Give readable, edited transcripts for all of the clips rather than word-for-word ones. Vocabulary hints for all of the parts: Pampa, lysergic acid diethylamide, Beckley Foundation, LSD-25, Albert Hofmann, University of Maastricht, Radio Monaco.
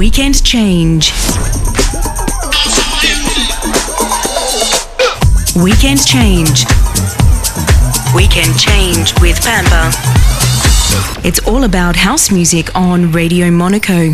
Weekend Change. Weekend Change. Weekend Change with Pampa. It's all about house music on Radio Monaco.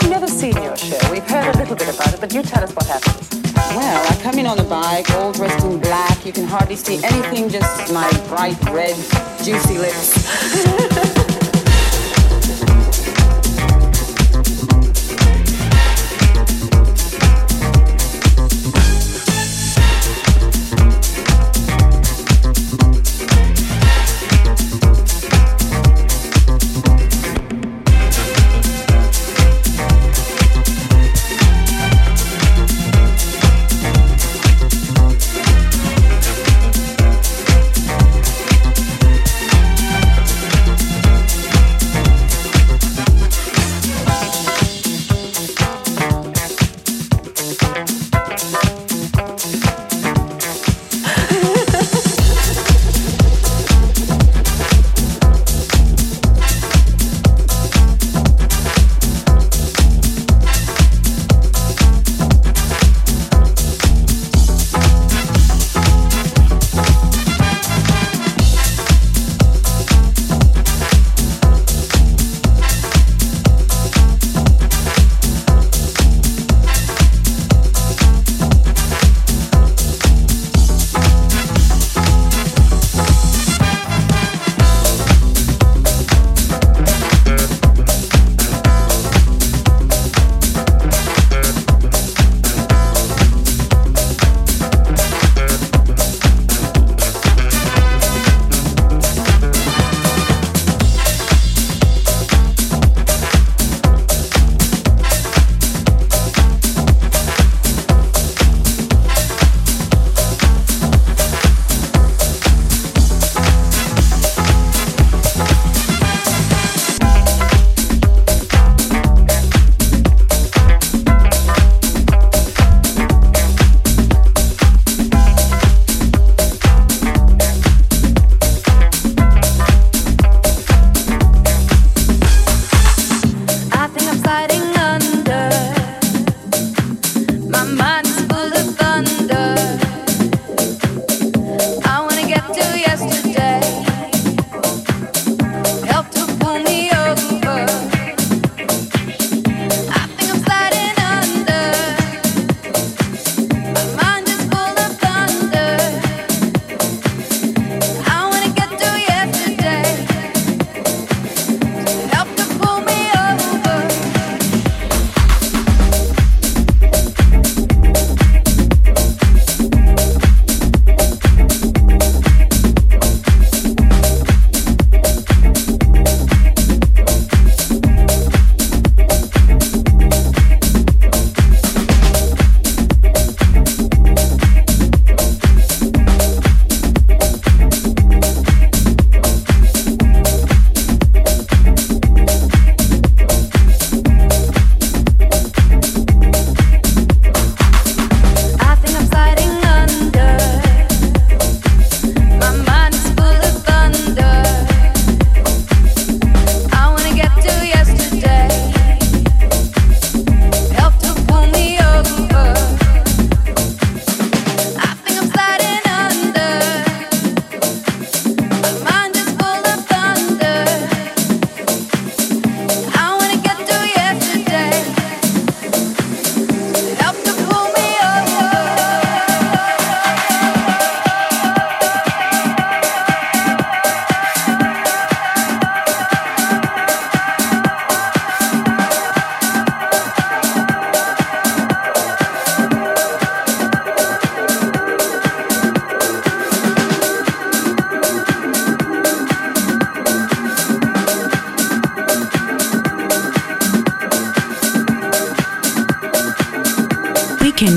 I've never seen your show. We've heard a little bit about it, but you tell us what happens. Well, I come in on a bike, all dressed in black. You can hardly see anything, just my bright red, juicy lips.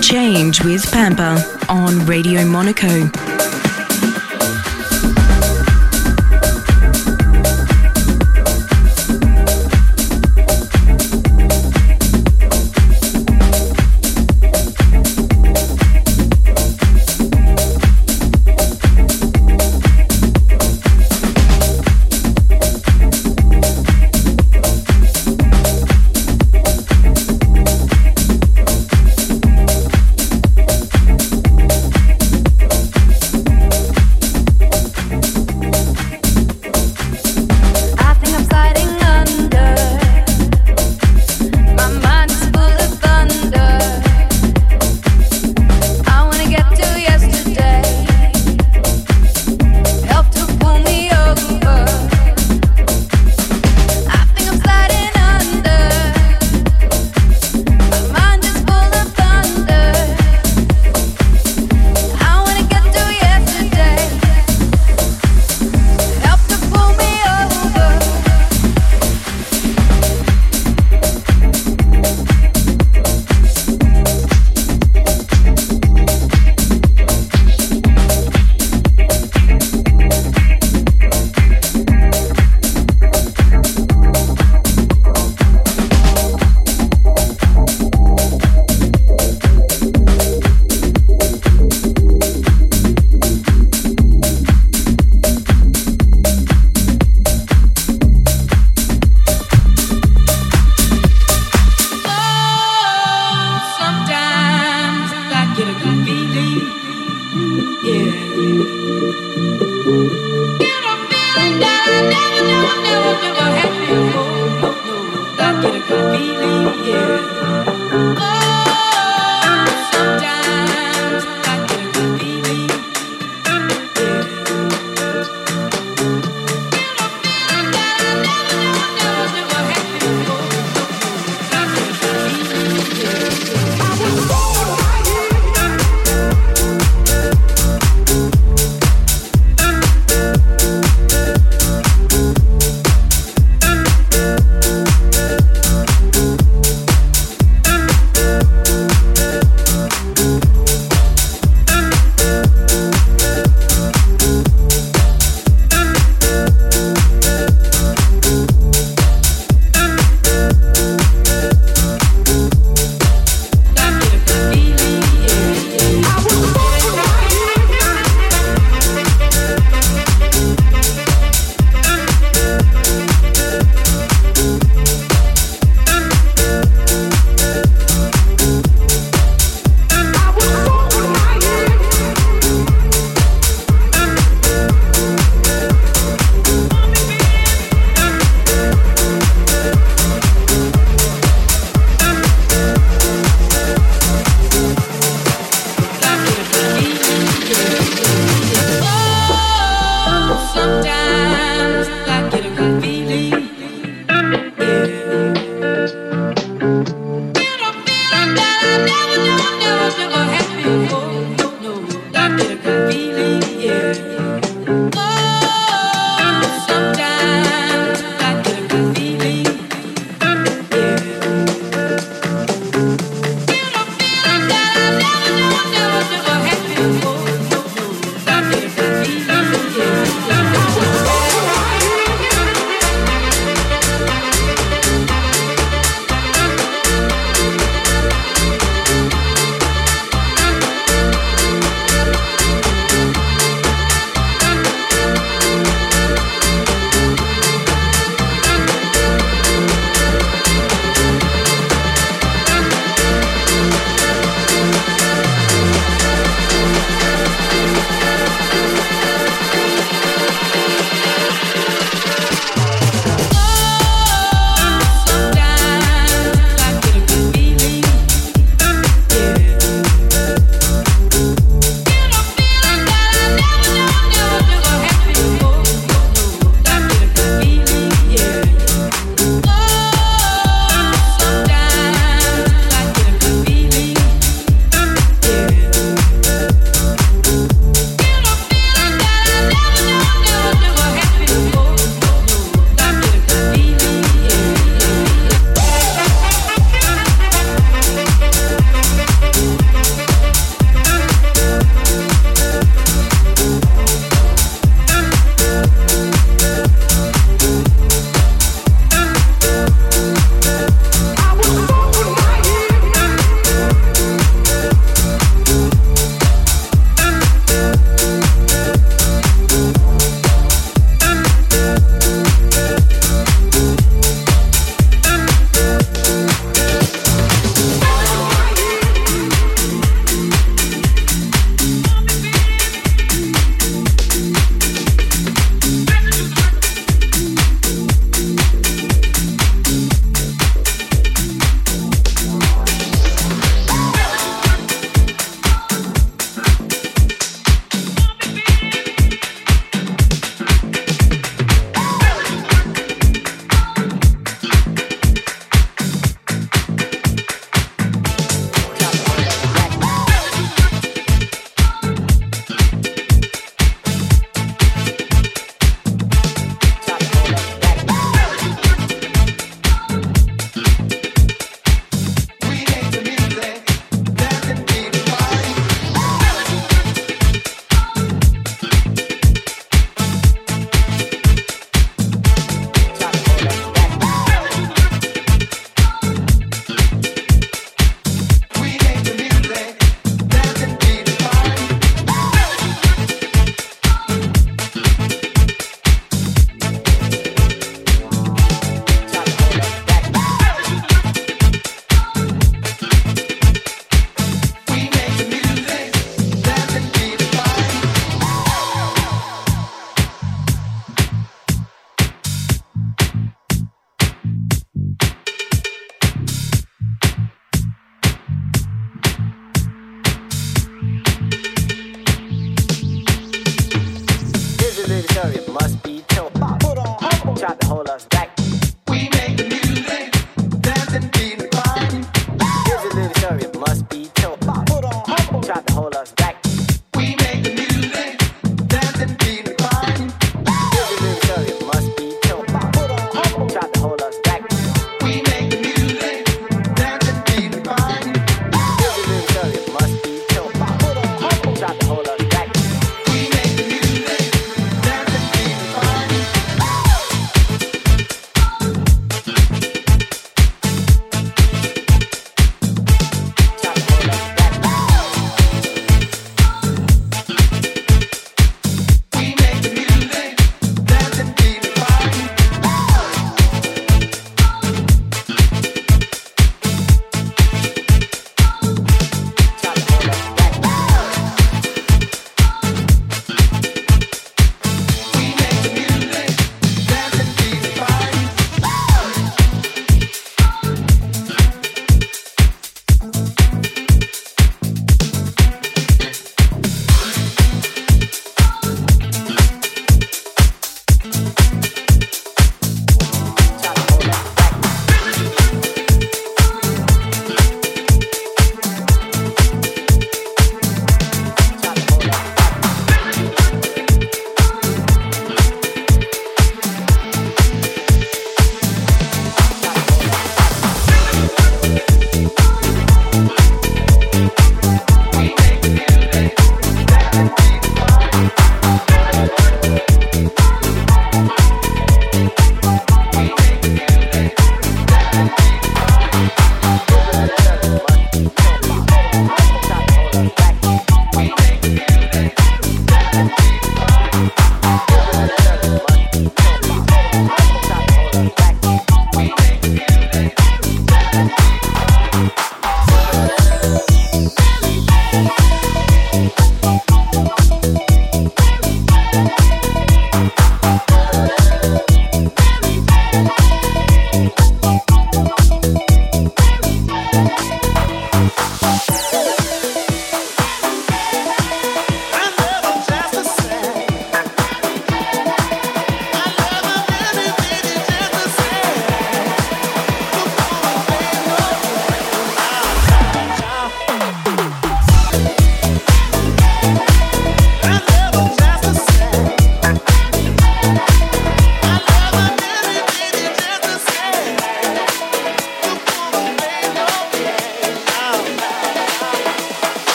Change with Pampa on Radio Monaco.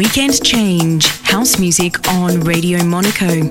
Weekend Change, house music on Radio Monaco.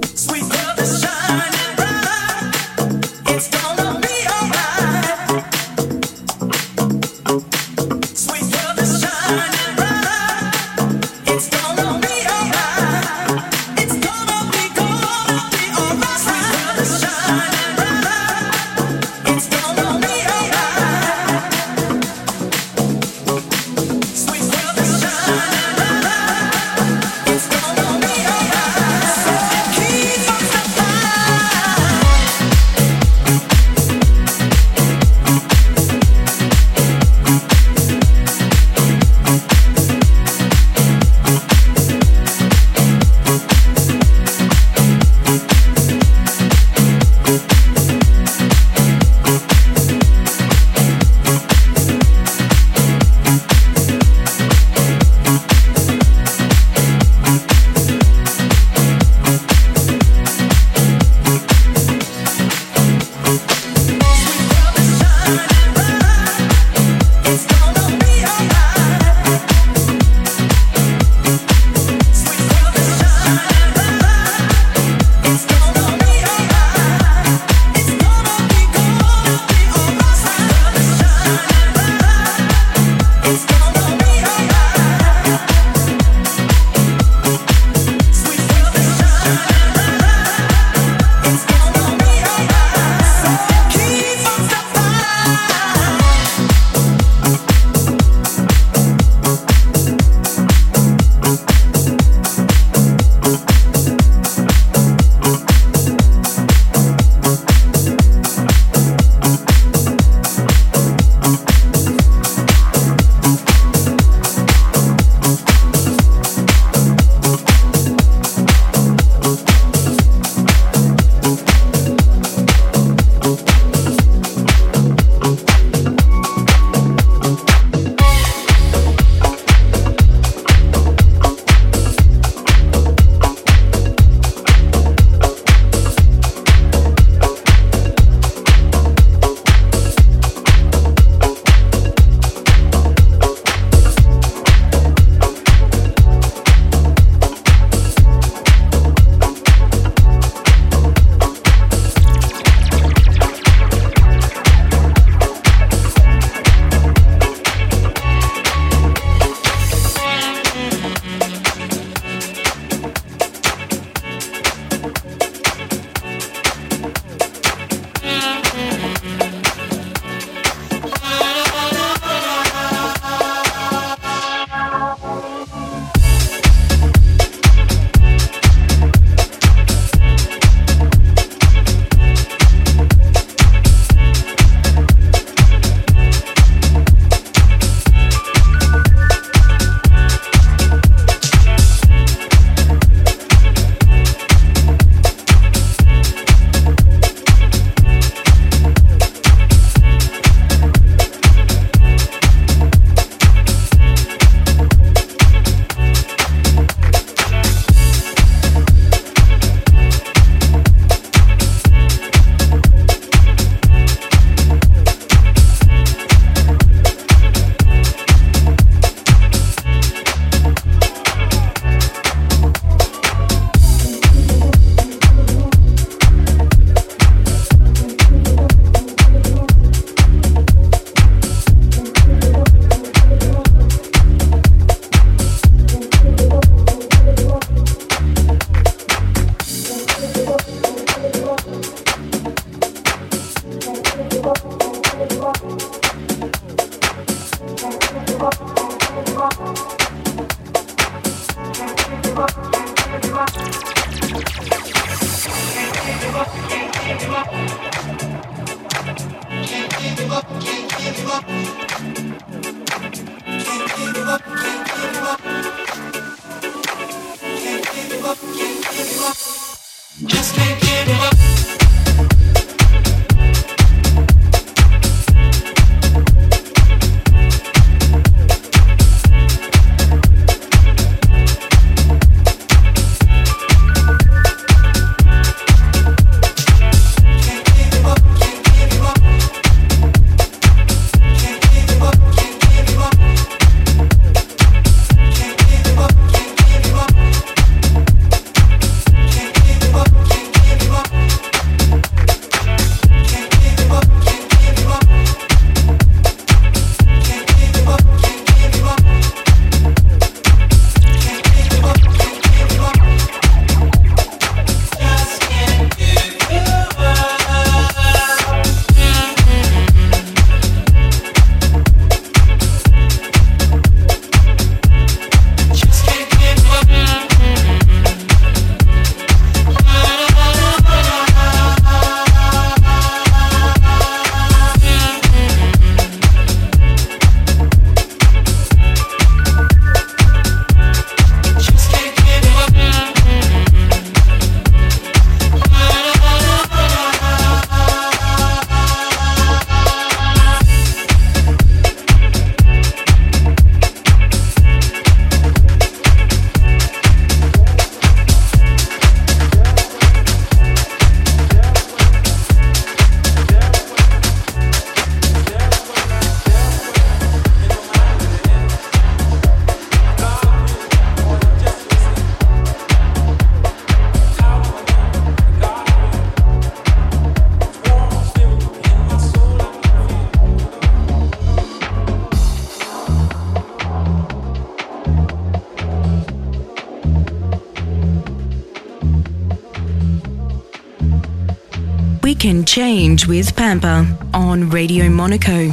can change with Pampa on Radio Monaco.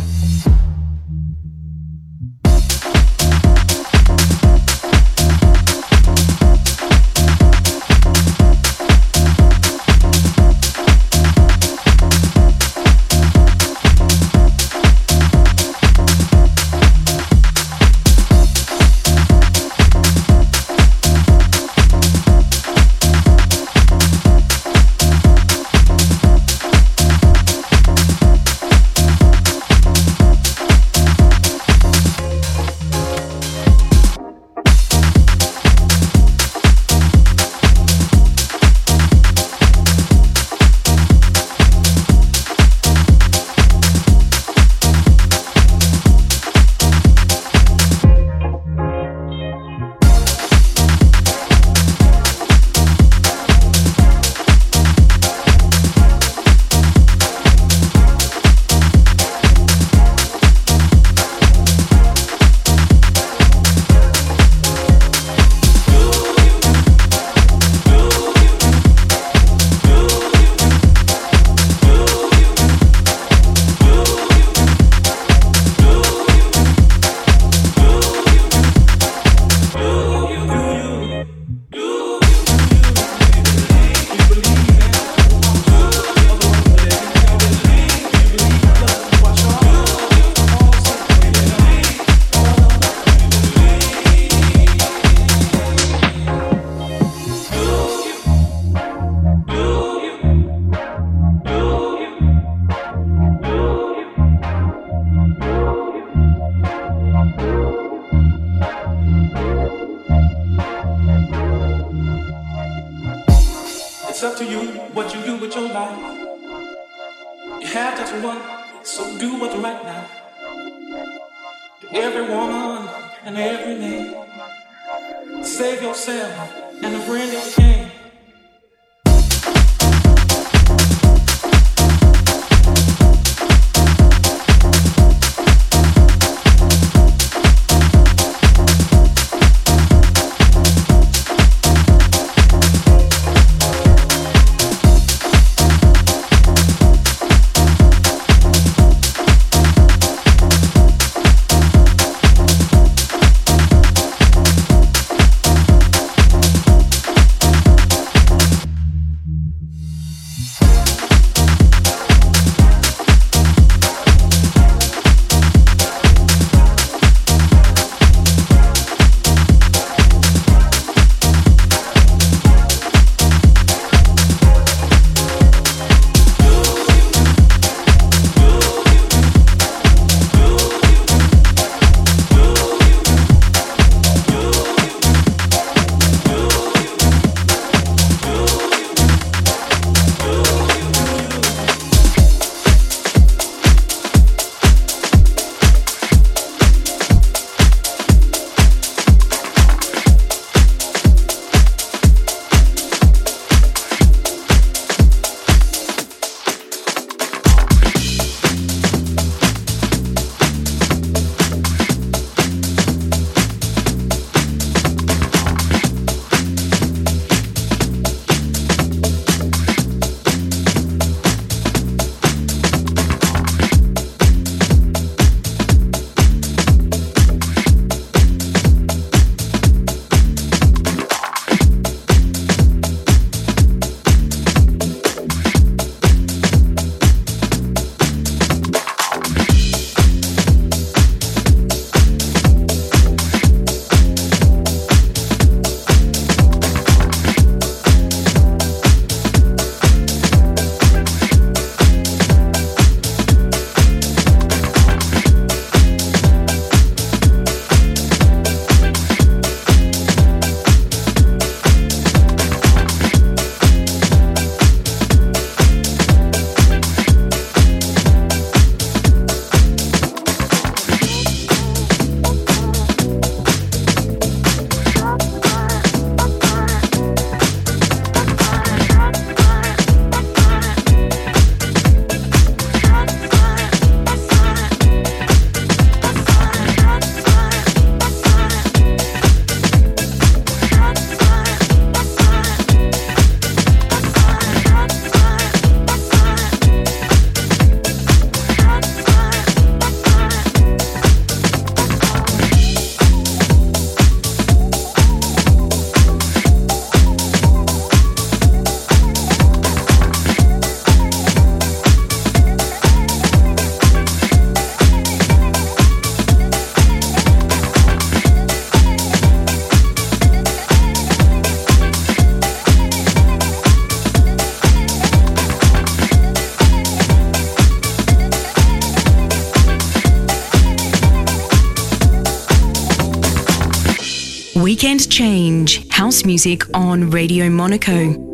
Weekend Change, house music on Radio Monaco.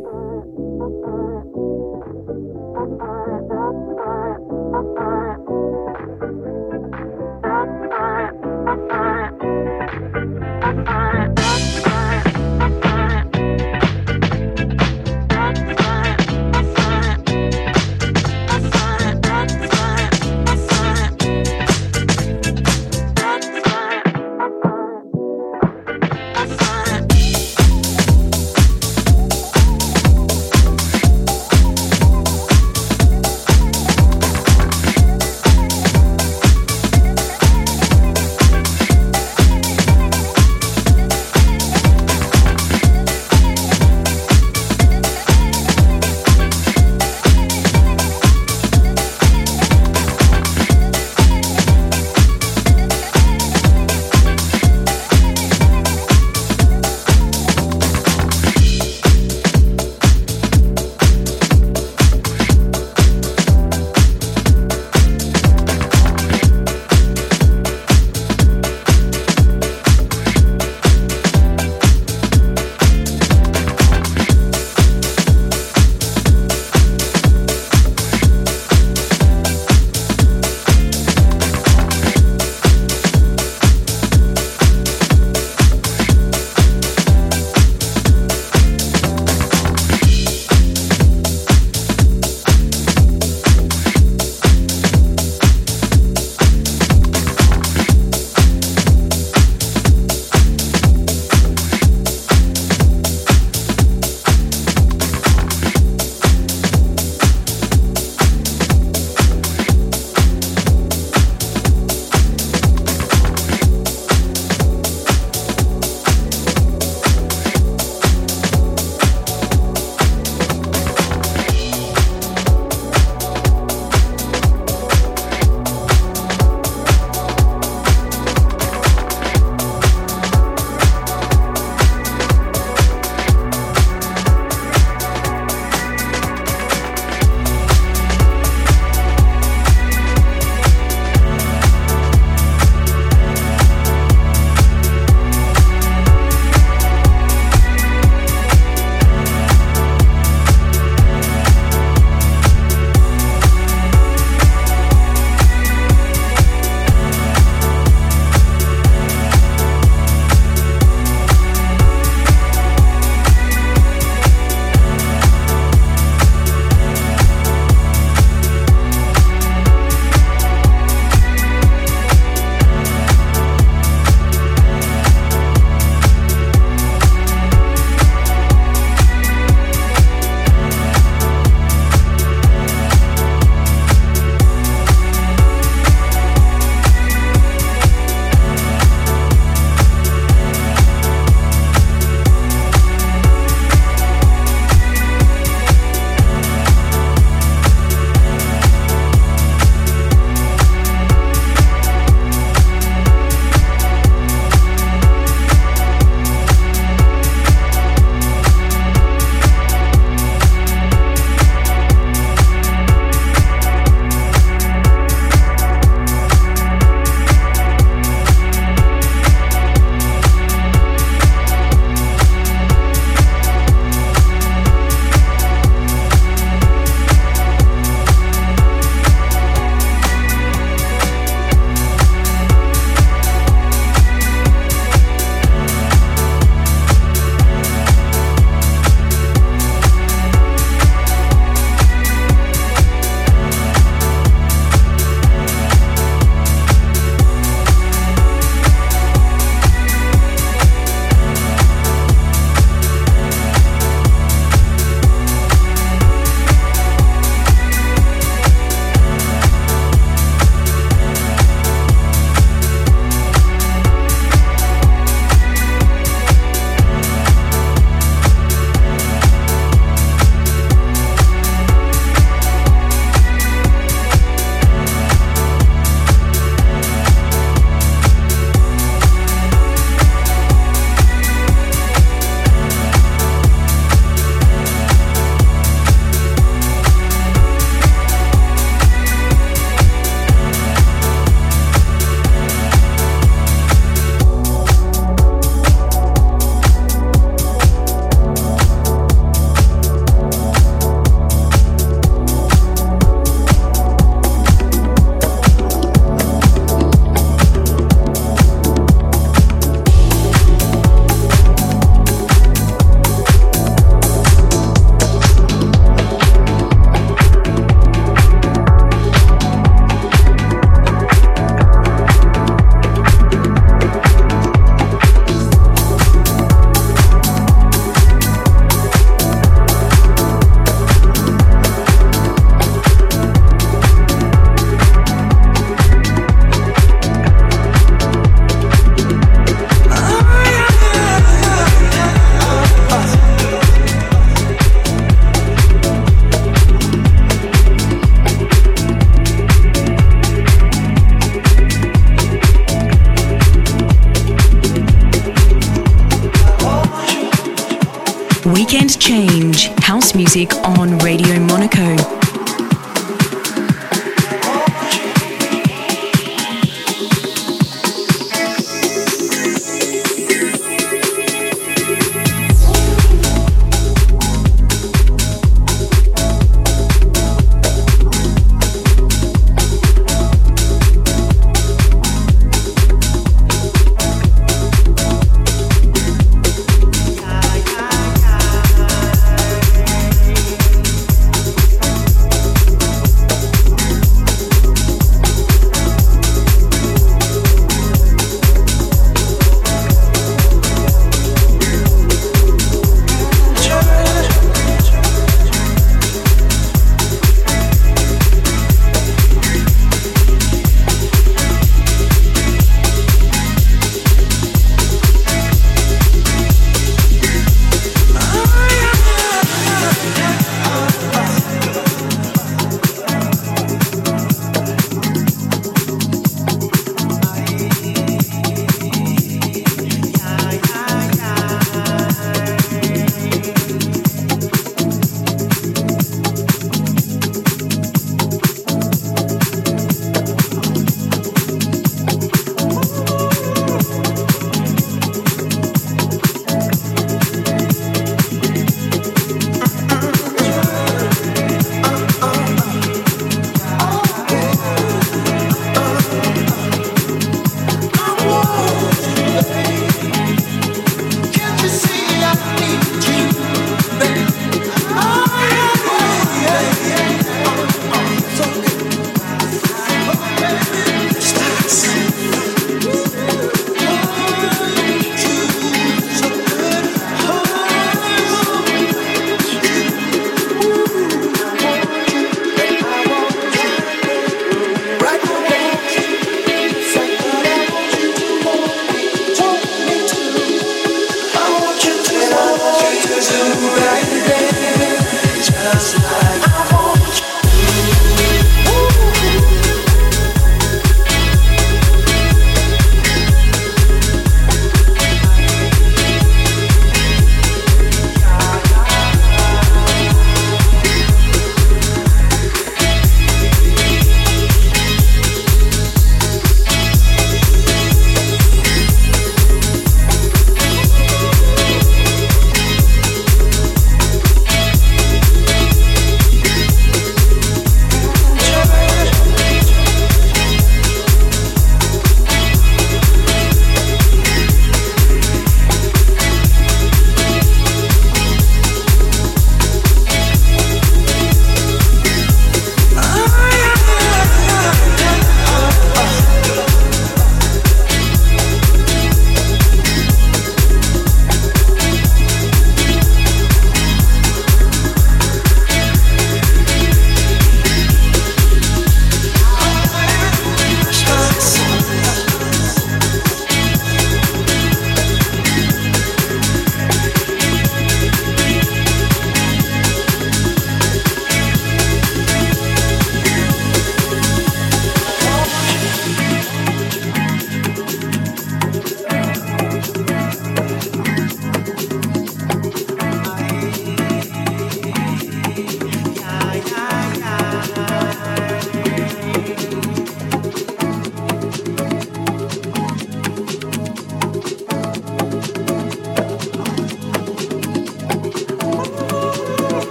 dance music on Radio Monaco.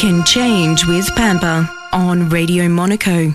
can change with Pampa on Radio Monaco.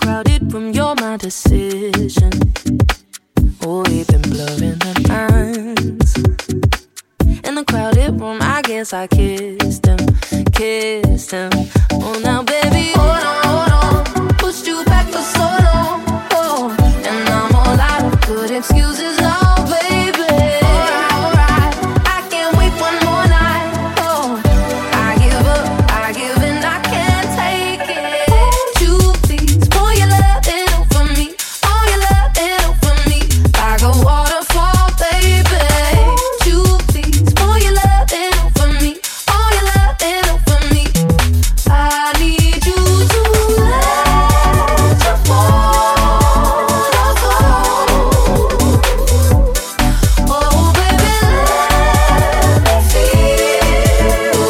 crowded room, you're my decision. Oh, we've been blurring the lines. In the crowded room, I guess I kissed him, kissed him. Oh, now baby, hold on, hold on. Pushed you back for so long, oh. And I'm all out of good excuses now, baby. Alright, I can't wait one more night, oh. I give up, I give in, I can't take it. Won't you please pour your love in over me, all your love in over me, like a waterfall, baby. Won't you please pour your love in over me, all your love in over me. I need you to let your water flow. Oh baby, let me feel it all.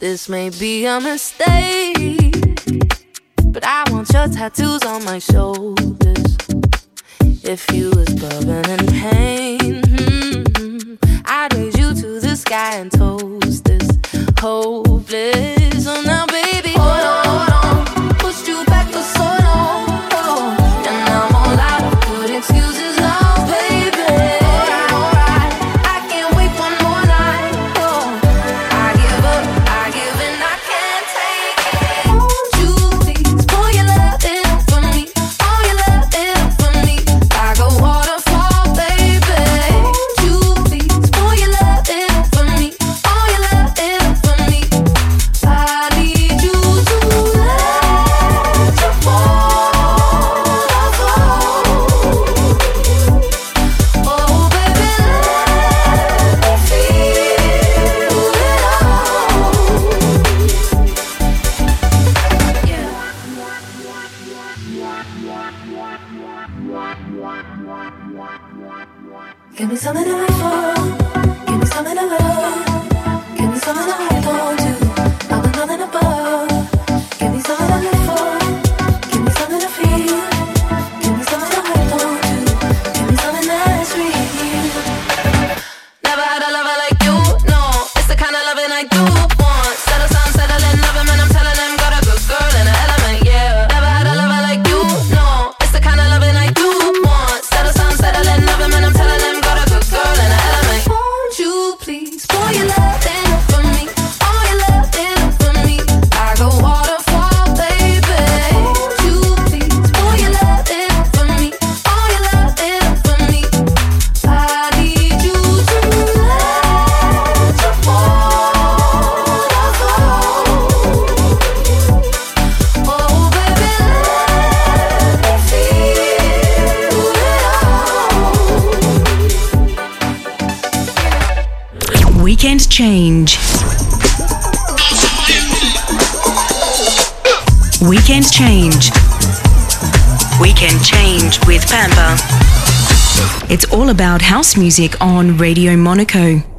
This may be a mistake, but I want your tattoos on my shoulders. If you was bubbling in pain, I'd raise you to the sky and toast this hopeless. So now baby, hold on, hold on. Pushed you back for so long, oh. And I'm all out of good excuses now, baby. Alright, I can't wait one more night, oh. I give up, I give in, I can't take it. Won't you please pour your love in for me, all your love in for me, like a waterfall, baby. Won't you please pour your love in for me, all your love in for me. I need you to let your water flow. Oh baby, let me feel it all. Yeah. Give me something to write for. Give me something to love. Give me something to hold on to. Nothing, nothing above. Give me something to live for. Give me something to feel. Give me something to hold on to. Give me something that's real. Never had a lover like you, no. It's the kind of loving I do want. Settle some, settling, loving, man, I'm telling them. Got a good girl in the element, yeah. Never had a lover like you, no. It's the kind of loving I do want. Settle some, settling, loving, man, I'm telling them. Got a good girl in the element. Won't you please pour your love in for me? All your love in for me, like a waterfall, baby. Won't you please pour your love in for me? All your love in for me. I need you to let your water flow. Oh baby, let me feel it all. Weekend Change. Weekend Change. Weekend Change with Pampa. It's all about house music on Radio Monaco.